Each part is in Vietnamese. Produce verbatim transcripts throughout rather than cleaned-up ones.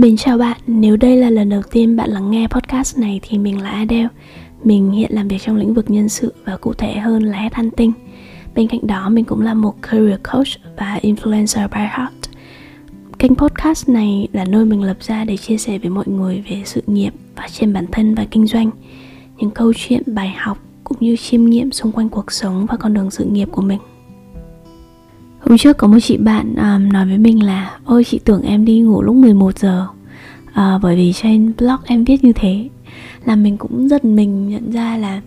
Mình chào bạn, nếu đây là lần đầu tiên bạn lắng nghe podcast này thì mình là Adele. Mình hiện làm việc trong lĩnh vực nhân sự và cụ thể hơn là Head Hunting. Bên cạnh đó mình cũng là một Career Coach và Influencer by Heart. Kênh podcast này là nơi mình lập ra để chia sẻ với mọi người về sự nghiệp, phát triển bản thân và kinh doanh, những câu chuyện, bài học cũng như chiêm nghiệm xung quanh cuộc sống và con đường sự nghiệp của mình. Hôm trước có một chị bạn um, nói với mình là: "Ôi, chị tưởng em đi ngủ lúc mười một giờ à, bởi vì trên blog em viết như thế." Là mình cũng giật mình nhận ra là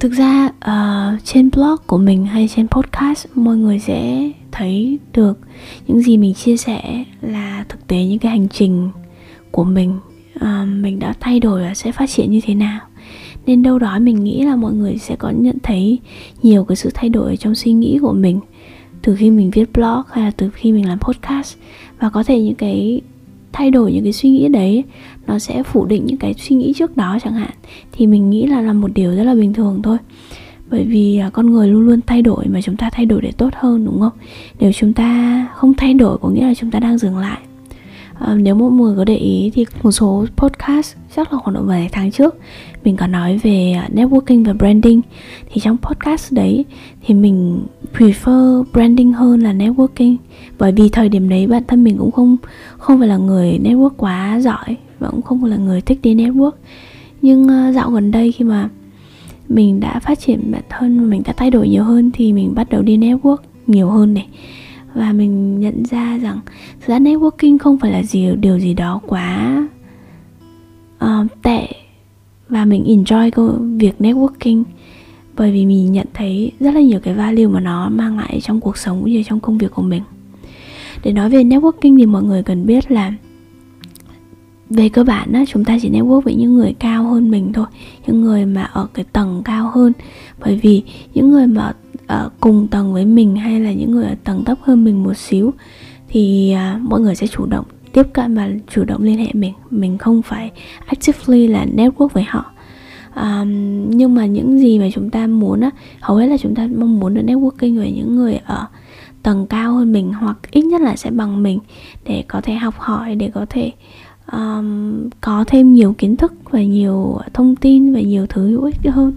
thực ra uh, trên blog của mình hay trên podcast, mọi người sẽ thấy được những gì mình chia sẻ là thực tế những cái hành trình của mình, uh, mình đã thay đổi và sẽ phát triển như thế nào. Nên đâu đó mình nghĩ là mọi người sẽ có nhận thấy nhiều cái sự thay đổi trong suy nghĩ của mình từ khi mình viết blog hay là từ khi mình làm podcast. Và có thể những cái thay đổi, những cái suy nghĩ đấy nó sẽ phủ định những cái suy nghĩ trước đó chẳng hạn. Thì mình nghĩ là là một điều rất là bình thường thôi, bởi vì con người luôn luôn thay đổi, mà chúng ta thay đổi để tốt hơn, đúng không? Nếu chúng ta không thay đổi có nghĩa là chúng ta đang dừng lại. À, nếu mọi người có để ý thì một số podcast chắc là khoảng độ vài tháng trước mình có nói về networking và branding. Thì trong podcast đấy thì mình prefer branding hơn là networking, bởi vì thời điểm đấy bản thân mình cũng không không phải là người network quá giỏi và cũng không phải là người thích đi network. Nhưng dạo gần đây khi mà mình đã phát triển bản thân, mình đã thay đổi nhiều hơn thì mình bắt đầu đi network nhiều hơn này. Và mình nhận ra rằng thực ra networking không phải là gì, điều gì đó quá uh, tệ. Và mình enjoy việc networking, bởi vì mình nhận thấy rất là nhiều cái value mà nó mang lại trong cuộc sống cũng như trong công việc của mình. Để nói về networking thì mọi người cần biết là về cơ bản á, chúng ta chỉ network với những người cao hơn mình thôi, những người mà ở cái tầng cao hơn. Bởi vì những người mà ở cùng tầng với mình hay là những người ở tầng thấp hơn mình một xíu thì uh, mọi người sẽ chủ động tiếp cận và chủ động liên hệ mình. Mình không phải actively là network với họ. uh, Nhưng mà những gì mà chúng ta muốn á, hầu hết là chúng ta mong muốn được networking với những người ở tầng cao hơn mình, hoặc ít nhất là sẽ bằng mình, để có thể học hỏi, để có thể um, có thêm nhiều kiến thức và nhiều thông tin và nhiều thứ hữu ích hơn.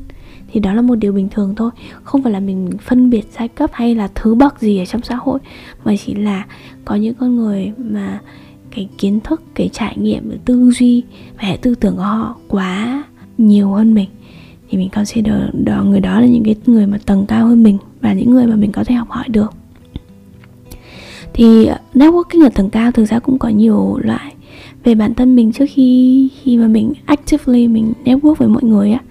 Thì đó là một điều bình thường thôi, không phải là mình phân biệt giai cấp hay là thứ bậc gì ở trong xã hội, mà chỉ là có những con người mà cái kiến thức, cái trải nghiệm, cái tư duy và hệ tư tưởng của họ quá nhiều hơn mình, thì mình consider đó, người đó là những cái người mà tầng cao hơn mình và những người mà mình có thể học hỏi được. Thì networking ở tầng cao thực ra cũng có nhiều loại. Về bản thân mình, trước khi khi mà mình actively mình network với mọi người á,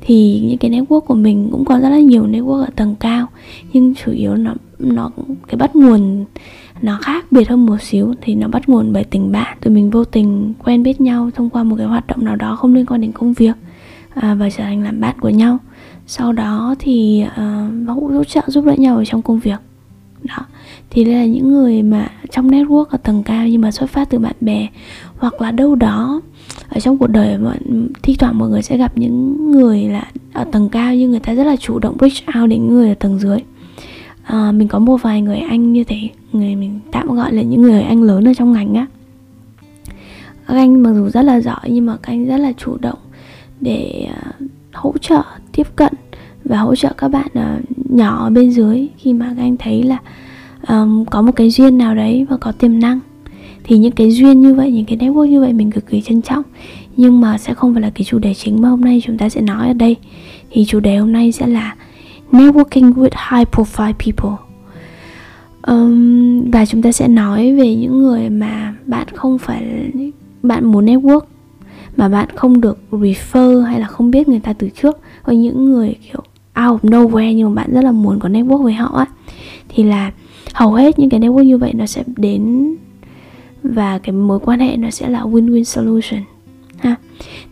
thì những cái network của mình cũng có rất là nhiều network ở tầng cao, nhưng chủ yếu nó nó cái bắt nguồn nó khác biệt hơn một xíu. Thì nó bắt nguồn bởi tình bạn, tụi mình vô tình quen biết nhau thông qua một cái hoạt động nào đó không liên quan đến công việc à, và trở thành làm bạn của nhau. Sau đó thì à, nó cũng hỗ trợ giúp đỡ nhau ở trong công việc. Đó, thì đây là những người mà trong network ở tầng cao nhưng mà xuất phát từ bạn bè. Hoặc là đâu đó ở trong cuộc đời thi thoảng mọi người sẽ gặp những người là ở tầng cao nhưng người ta rất là chủ động reach out đến người ở tầng dưới. à, Mình có một vài người anh như thế, người mình tạm gọi là những người anh lớn ở trong ngành á. Các anh mặc dù rất là giỏi nhưng mà các anh rất là chủ động để uh, hỗ trợ, tiếp cận và hỗ trợ các bạn uh, nhỏ ở bên dưới. Khi mà các anh thấy là um, có một cái duyên nào đấy và có tiềm năng, thì những cái duyên như vậy, những cái network như vậy mình cực kỳ trân trọng. Nhưng mà sẽ không phải là cái chủ đề chính mà hôm nay chúng ta sẽ nói ở đây. Thì chủ đề hôm nay sẽ là networking with high profile people. um, Và chúng ta sẽ nói về những người mà bạn không phải, bạn muốn network mà bạn không được refer hay là không biết người ta từ trước, hoặc những người kiểu out of nowhere nhưng mà bạn rất là muốn có network với họ á. Thì là hầu hết những cái network như vậy nó sẽ đến và cái mối quan hệ nó sẽ là win-win solution ha.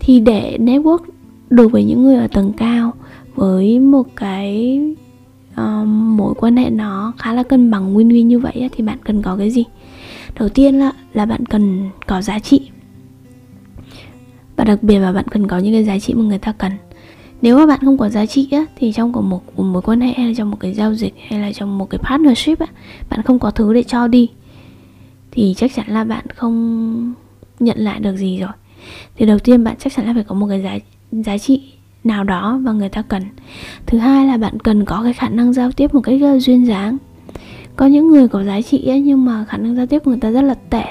Thì để network được với những người ở tầng cao với một cái uh, mối quan hệ nó khá là cân bằng win-win như vậy ấy, thì bạn cần có cái gì? Đầu tiên là, là bạn cần có giá trị. Và đặc biệt là bạn cần có những cái giá trị mà người ta cần. Nếu mà bạn không có giá trị ấy, thì trong một, một mối quan hệ hay là trong một cái giao dịch hay là trong một cái partnership ấy, bạn không có thứ để cho đi thì chắc chắn là bạn không nhận lại được gì rồi. Thì đầu tiên bạn chắc chắn là phải có một cái giá, giá trị nào đó mà người ta cần. Thứ hai là bạn cần có cái khả năng giao tiếp một cách rất là duyên dáng. Có những người có giá trị ấy, nhưng mà khả năng giao tiếp của người ta rất là tệ.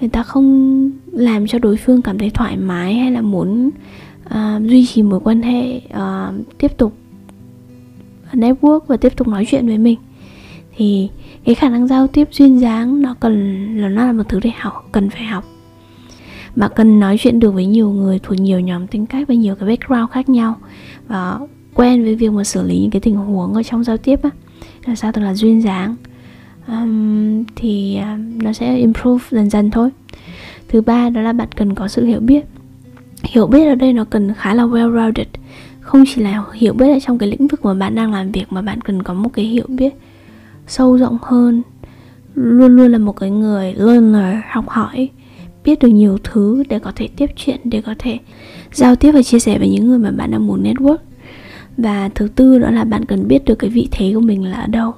Người ta không làm cho đối phương cảm thấy thoải mái hay là muốn uh, duy trì mối quan hệ, uh, tiếp tục network và tiếp tục nói chuyện với mình. Thì cái khả năng giao tiếp duyên dáng nó cần là nó là một thứ để học, cần phải học. Bạn cần nói chuyện được với nhiều người thuộc nhiều nhóm tính cách và nhiều cái background khác nhau, và quen với việc mà xử lý những cái tình huống ở trong giao tiếp á, là sao thật là duyên dáng. Um, thì uh, nó sẽ improve dần dần thôi. Thứ ba đó là bạn cần có sự hiểu biết. Hiểu biết ở đây nó cần khá là well-rounded, không chỉ là hiểu biết ở trong cái lĩnh vực mà bạn đang làm việc, mà bạn cần có một cái hiểu biết sâu rộng hơn. Luôn luôn là một cái người learner, học hỏi, biết được nhiều thứ để có thể tiếp chuyện, để có thể giao tiếp và chia sẻ với những người mà bạn đang muốn network. Và thứ tư đó là bạn cần biết được cái vị thế của mình là ở đâu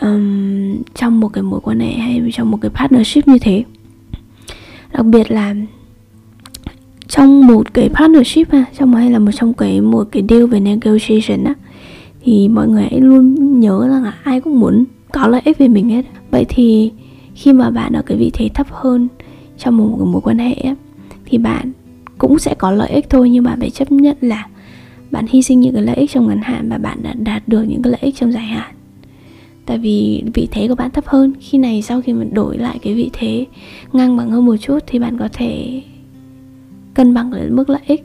um, trong một cái mối quan hệ hay trong một cái partnership như thế. Đặc biệt là trong một cái partnership ha, trong hay là một trong cái một cái deal về negotiation á, thì mọi người hãy luôn nhớ rằng là ai cũng muốn có lợi ích về mình hết. Vậy thì khi mà bạn ở cái vị thế thấp hơn trong một mối quan hệ ấy, thì bạn cũng sẽ có lợi ích thôi, nhưng bạn phải chấp nhận là bạn hy sinh những cái lợi ích trong ngắn hạn và bạn đã đạt được những cái lợi ích trong dài hạn. Tại vì vị thế của bạn thấp hơn, khi này sau khi mình đổi lại cái vị thế ngang bằng hơn một chút thì bạn có thể cân bằng được mức lợi ích.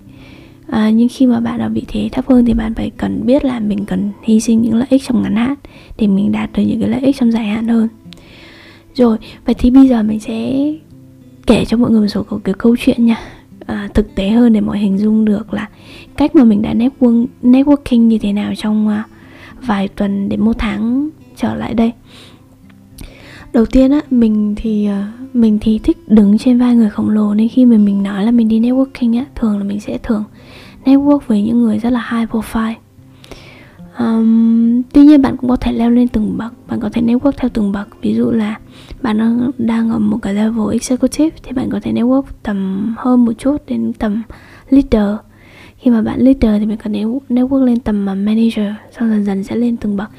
À, nhưng khi mà bạn ở vị thế thấp hơn thì bạn phải cần biết là mình cần hy sinh những lợi ích trong ngắn hạn để mình đạt được những cái lợi ích trong dài hạn hơn. Rồi, vậy thì bây giờ mình sẽ kể cho mọi người một số cái câu chuyện nha, à, thực tế hơn để mọi hình dung được là cách mà mình đã network, networking như thế nào trong uh, vài tuần đến một tháng trở lại đây. Đầu tiên á, mình thì uh, mình thì thích đứng trên vai người khổng lồ, nên khi mà mình nói là mình đi networking á, thường là mình sẽ thường network với những người rất là high profile. Um, tuy nhiên bạn cũng có thể leo lên từng bậc, bạn có thể network theo từng bậc. Ví dụ là bạn đang ở một cái level executive thì bạn có thể network tầm hơn một chút đến tầm leader. Khi mà bạn leader thì bạn có thể network lên tầm manager, sau dần dần sẽ lên từng bậc.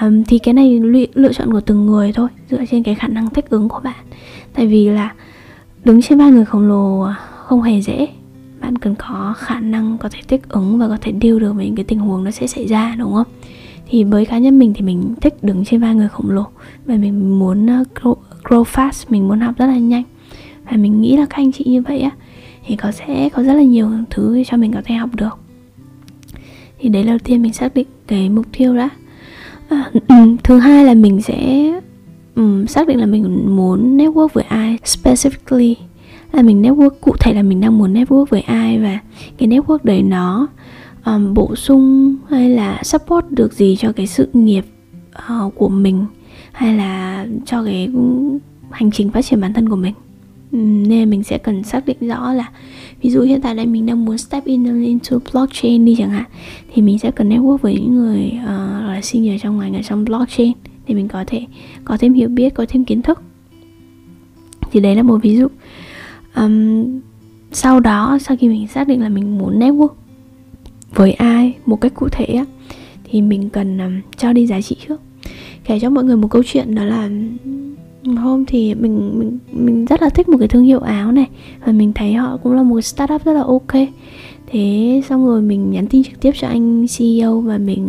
um, Thì cái này lựa chọn của từng người thôi, dựa trên cái khả năng thích ứng của bạn. Tại vì là đứng trên vai người khổng lồ không hề dễ, bạn cần có khả năng có thể thích ứng và có thể deal được với những cái tình huống nó sẽ xảy ra, đúng không? Thì với cá nhân mình thì mình thích đứng trên vai người khổng lồ, và mình muốn grow, grow fast, mình muốn học rất là nhanh. Và mình nghĩ là các anh chị như vậy á, thì có sẽ có rất là nhiều thứ cho mình có thể học được. Thì đấy là đầu tiên mình xác định cái mục tiêu đã. À, thứ hai là mình sẽ um, xác định là mình muốn network với ai specifically, là mình network cụ thể là mình đang muốn network với ai, và cái network đấy nó um, bổ sung hay là support được gì cho cái sự nghiệp uh, của mình, hay là cho cái hành trình phát triển bản thân của mình. Nên mình sẽ cần xác định rõ là ví dụ hiện tại đây mình đang muốn step in into blockchain đi chẳng hạn, thì mình sẽ cần network với những người uh, là senior trong ngành ở trong blockchain để mình có thể có thêm hiểu biết, có thêm kiến thức. Thì đấy là một ví dụ. Um, sau đó sau khi mình xác định là mình muốn network với ai một cách cụ thể á, thì mình cần um, cho đi giá trị trước. Kể cho mọi người một câu chuyện, đó là một hôm thì mình, mình mình rất là thích một cái thương hiệu áo này, và mình thấy họ cũng là một startup rất là ok. Thế xong rồi mình nhắn tin trực tiếp cho anh xê e ô, và mình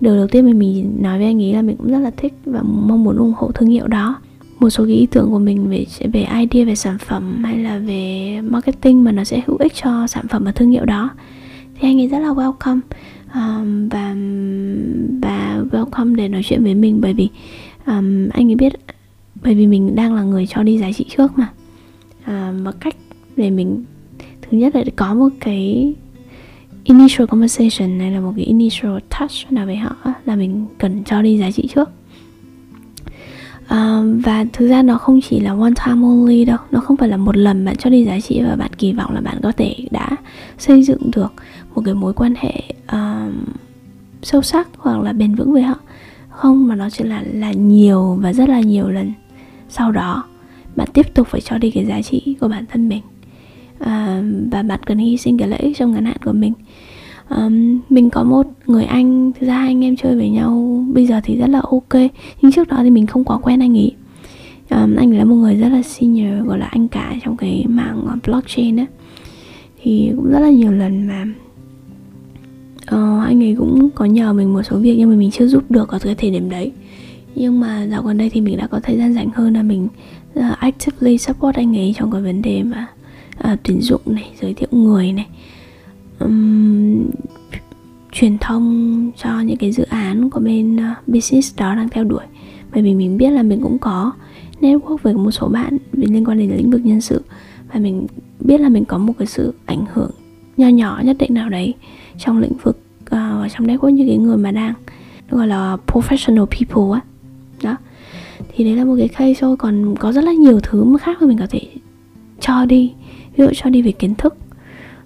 điều đầu tiên mình, mình nói với anh ấy là mình cũng rất là thích và mong muốn ủng hộ thương hiệu đó. Một số cái ý tưởng của mình về về idea, về sản phẩm hay là về marketing mà nó sẽ hữu ích cho sản phẩm và thương hiệu đó. Thì anh ấy rất là welcome um, và, và welcome để nói chuyện với mình, bởi vì um, anh ấy biết, bởi vì mình đang là người cho đi giá trị trước mà. Um, và cách để mình, thứ nhất là có một cái initial conversation này, là một cái initial touch nào với họ, là mình cần cho đi giá trị trước. Uh, và thực ra nó không chỉ là one time only đâu, nó không phải là một lần bạn cho đi giá trị và bạn kỳ vọng là bạn có thể đã xây dựng được một cái mối quan hệ uh, sâu sắc hoặc là bền vững với họ. Không, mà nó chỉ là, là nhiều và rất là nhiều lần sau đó. bạn tiếp tục phải cho đi cái giá trị của bản thân mình, à, và bạn cần hy sinh cái lợi ích trong ngắn hạn của mình. Um, mình có một người anh, thực ra hai anh em chơi với nhau bây giờ thì rất là ok, nhưng trước đó thì mình không quá quen anh ấy. um, Anh ấy là một người rất là senior, gọi là anh cả trong cái mạng blockchain á. Thì cũng rất là nhiều lần mà uh, anh ấy cũng có nhờ mình một số việc nhưng mà mình chưa giúp được ở cái thời điểm đấy. Nhưng mà dạo gần đây thì mình đã có thời gian rảnh hơn là mình uh, actively support anh ấy trong cái vấn đề mà uh, tuyển dụng này, giới thiệu người này, Um, truyền thông cho những cái dự án của bên uh, business đó đang theo đuổi. Bởi vì mình biết là mình cũng có network với một số bạn liên quan đến lĩnh vực nhân sự, và mình biết là mình có một cái sự ảnh hưởng nho nhỏ nhất định nào đấy trong lĩnh vực uh, trong network như cái người mà đang gọi là professional people á. Đó, thì đấy là một cái case thôi. Còn có rất là nhiều thứ khác mà mình có thể cho đi. Ví dụ cho đi về kiến thức.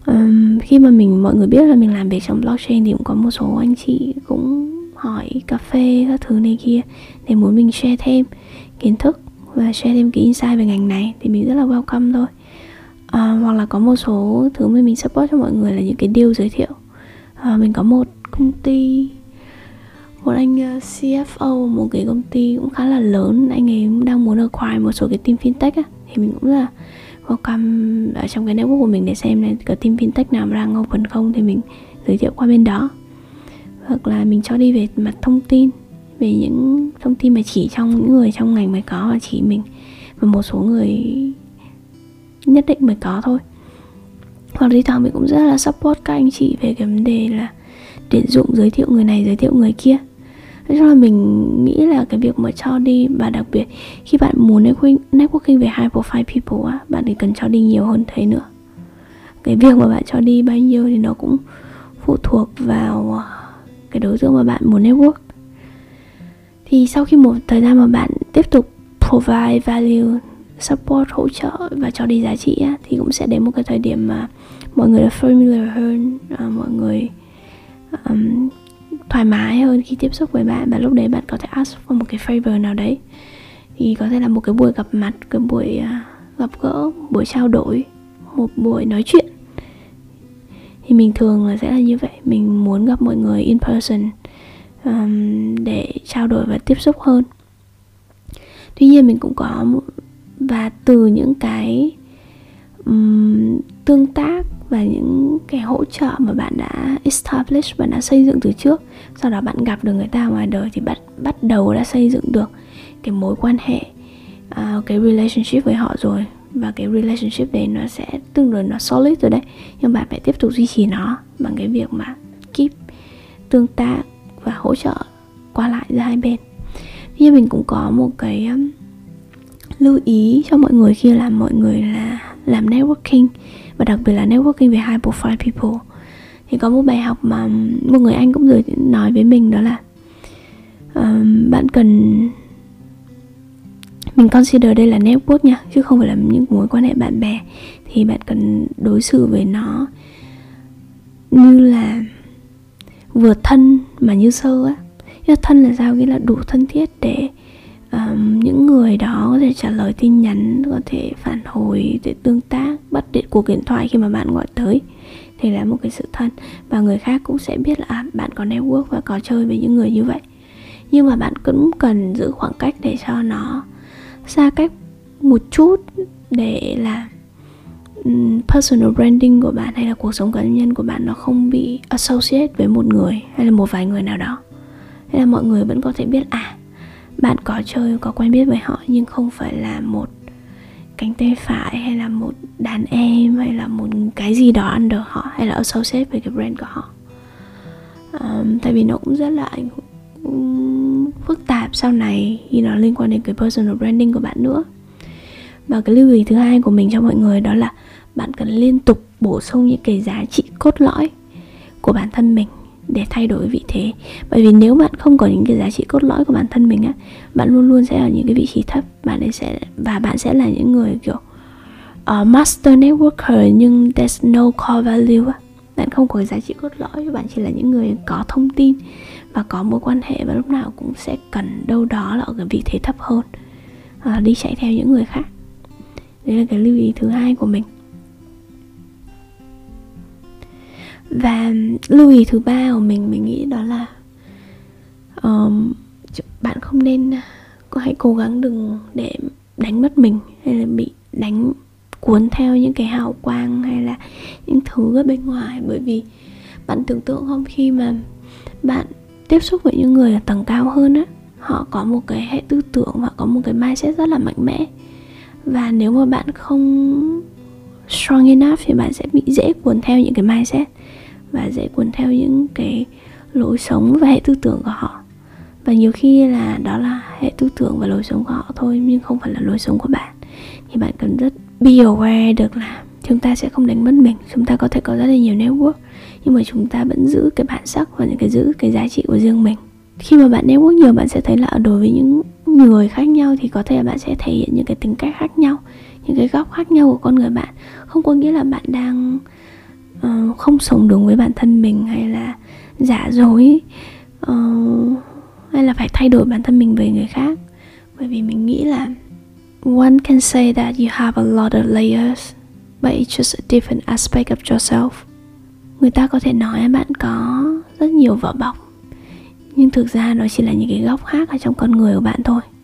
Um, khi mà mình mọi người biết là mình làm việc trong blockchain thì cũng có một số anh chị cũng hỏi cà phê các thứ này kia để muốn mình share thêm kiến thức và share thêm cái insight về ngành này, thì mình rất là welcome thôi. Uh, hoặc là có một số thứ mà mình support cho mọi người là những cái deal giới thiệu. Uh, mình có một công ty, một anh xê ép ô một cái công ty cũng khá là lớn, anh ấy đang muốn acquire một số cái team fintech á, thì mình cũng là welcome ở trong cái network của mình để xem là có team fintech nào đang open không thì mình giới thiệu qua bên đó. Hoặc là mình cho đi về mặt thông tin, về những thông tin mà chỉ trong những người trong ngành mới có, và chỉ mình và một số người nhất định mới có thôi. Hoặc đi thẳng mình cũng rất là support các anh chị về cái vấn đề là tuyển dụng, giới thiệu người này, giới thiệu người kia. Thế là mình nghĩ là cái việc mà cho đi, và đặc biệt khi bạn muốn networking về high profile people á, bạn thì cần cho đi nhiều hơn thế nữa. Cái việc mà bạn cho đi bao nhiêu thì nó cũng phụ thuộc vào cái đối tượng mà bạn muốn network. Thì sau khi một thời gian mà bạn tiếp tục provide value, support, hỗ trợ và cho đi giá trị á, thì cũng sẽ đến một cái thời điểm mà mọi người đã familiar hơn, à, mọi người um, thoải mái hơn khi tiếp xúc với bạn, và lúc đấy bạn có thể ask for một cái favor nào đấy. Thì có thể là một cái buổi gặp mặt, cái buổi uh, gặp gỡ, buổi trao đổi, một buổi nói chuyện. Thì mình thường là sẽ là như vậy, mình muốn gặp mọi người in person um, để trao đổi và tiếp xúc hơn. Tuy nhiên mình cũng có, và từ những cái um, tương tác và những cái hỗ trợ mà bạn đã establish, bạn đã xây dựng từ trước, sau đó bạn gặp được người ta ngoài đời thì bạn bắt đầu đã xây dựng được cái mối quan hệ, uh, cái relationship với họ rồi, và cái relationship đấy nó sẽ tương đối nó solid rồi đấy. Nhưng bạn phải tiếp tục duy trì nó bằng cái việc mà keep tương tác và hỗ trợ qua lại giữa hai bên. Thế nhưng mình cũng có một cái um, lưu ý cho mọi người khi làm mọi người là làm networking, và đặc biệt là networking về high profile people. Thì có một bài học mà một người anh cũng rồi nói với mình, đó là um, bạn cần, mình consider đây là network nha, chứ không phải là những mối quan hệ bạn bè, thì bạn cần đối xử với nó như là vừa thân mà như sơ á. Như thân là sao? Nghĩa là đủ thân thiết để Um, những người đó có thể trả lời tin nhắn, có thể phản hồi, để tương tác, bắt điện cuộc điện thoại khi mà bạn gọi tới, thì là một cái sự thân, và người khác cũng sẽ biết là à, bạn có network và có chơi với những người như vậy. Nhưng mà bạn cũng cần giữ khoảng cách để cho nó xa cách một chút, để là um, personal branding của bạn hay là cuộc sống cá nhân của bạn nó không bị associate với một người hay là một vài người nào đó. Thế là mọi người vẫn có thể biết à, bạn có chơi, có quen biết với họ, nhưng không phải là một cánh tay phải hay là một đàn em hay là một cái gì đó ăn được họ, hay là associate với cái brand của họ. Um, tại vì nó cũng rất là um, phức tạp sau này khi nó liên quan đến cái personal branding của bạn nữa. Và cái lưu ý thứ hai của mình cho mọi người đó là bạn cần liên tục bổ sung những cái giá trị cốt lõi của bản thân mình để thay đổi vị thế. Bởi vì nếu bạn không có những cái giá trị cốt lõi của bản thân mình á, bạn luôn luôn sẽ ở những cái vị trí thấp, bạn ấy sẽ, và bạn sẽ là những người kiểu uh, master networker nhưng there's no core value á. Bạn không có giá trị cốt lõi, bạn chỉ là những người có thông tin và có mối quan hệ, và lúc nào cũng sẽ cần đâu đó là ở cái vị thế thấp hơn, uh, đi chạy theo những người khác. Đấy là cái lưu ý thứ hai của mình. Và lưu ý thứ ba của mình, mình nghĩ đó là um, bạn không nên, hãy cố gắng đừng để đánh mất mình, hay là bị đánh cuốn theo những cái hào quang hay là những thứ ở bên ngoài. Bởi vì bạn tưởng tượng không, khi mà bạn tiếp xúc với những người ở tầng cao hơn á, họ có một cái hệ tư tưởng và có một cái mindset rất là mạnh mẽ. Và nếu mà bạn không strong enough thì bạn sẽ bị dễ cuốn theo những cái mindset và dễ cuốn theo những cái lối sống và hệ tư tưởng của họ. Và nhiều khi là đó là hệ tư tưởng và lối sống của họ thôi, nhưng không phải là lối sống của bạn. Thì bạn cần rất be aware được là chúng ta sẽ không đánh mất mình. Chúng ta có thể có rất là nhiều network, nhưng mà chúng ta vẫn giữ cái bản sắc và những cái giữ cái giá trị của riêng mình. Khi mà bạn network nhiều, bạn sẽ thấy là đối với những người khác nhau thì có thể là bạn sẽ thể hiện những cái tính cách khác nhau, những cái góc khác nhau của con người bạn. Không có nghĩa là bạn đang uh, không sống đúng với bản thân mình, hay là giả dối, uh, hay là phải thay đổi bản thân mình về người khác. Bởi vì mình nghĩ là one can say that you have a lot of layers, but it's just a different aspect of yourself. Người ta có thể nói bạn có rất nhiều vỏ bọc, nhưng thực ra nó chỉ là những cái góc khác ở trong con người của bạn thôi.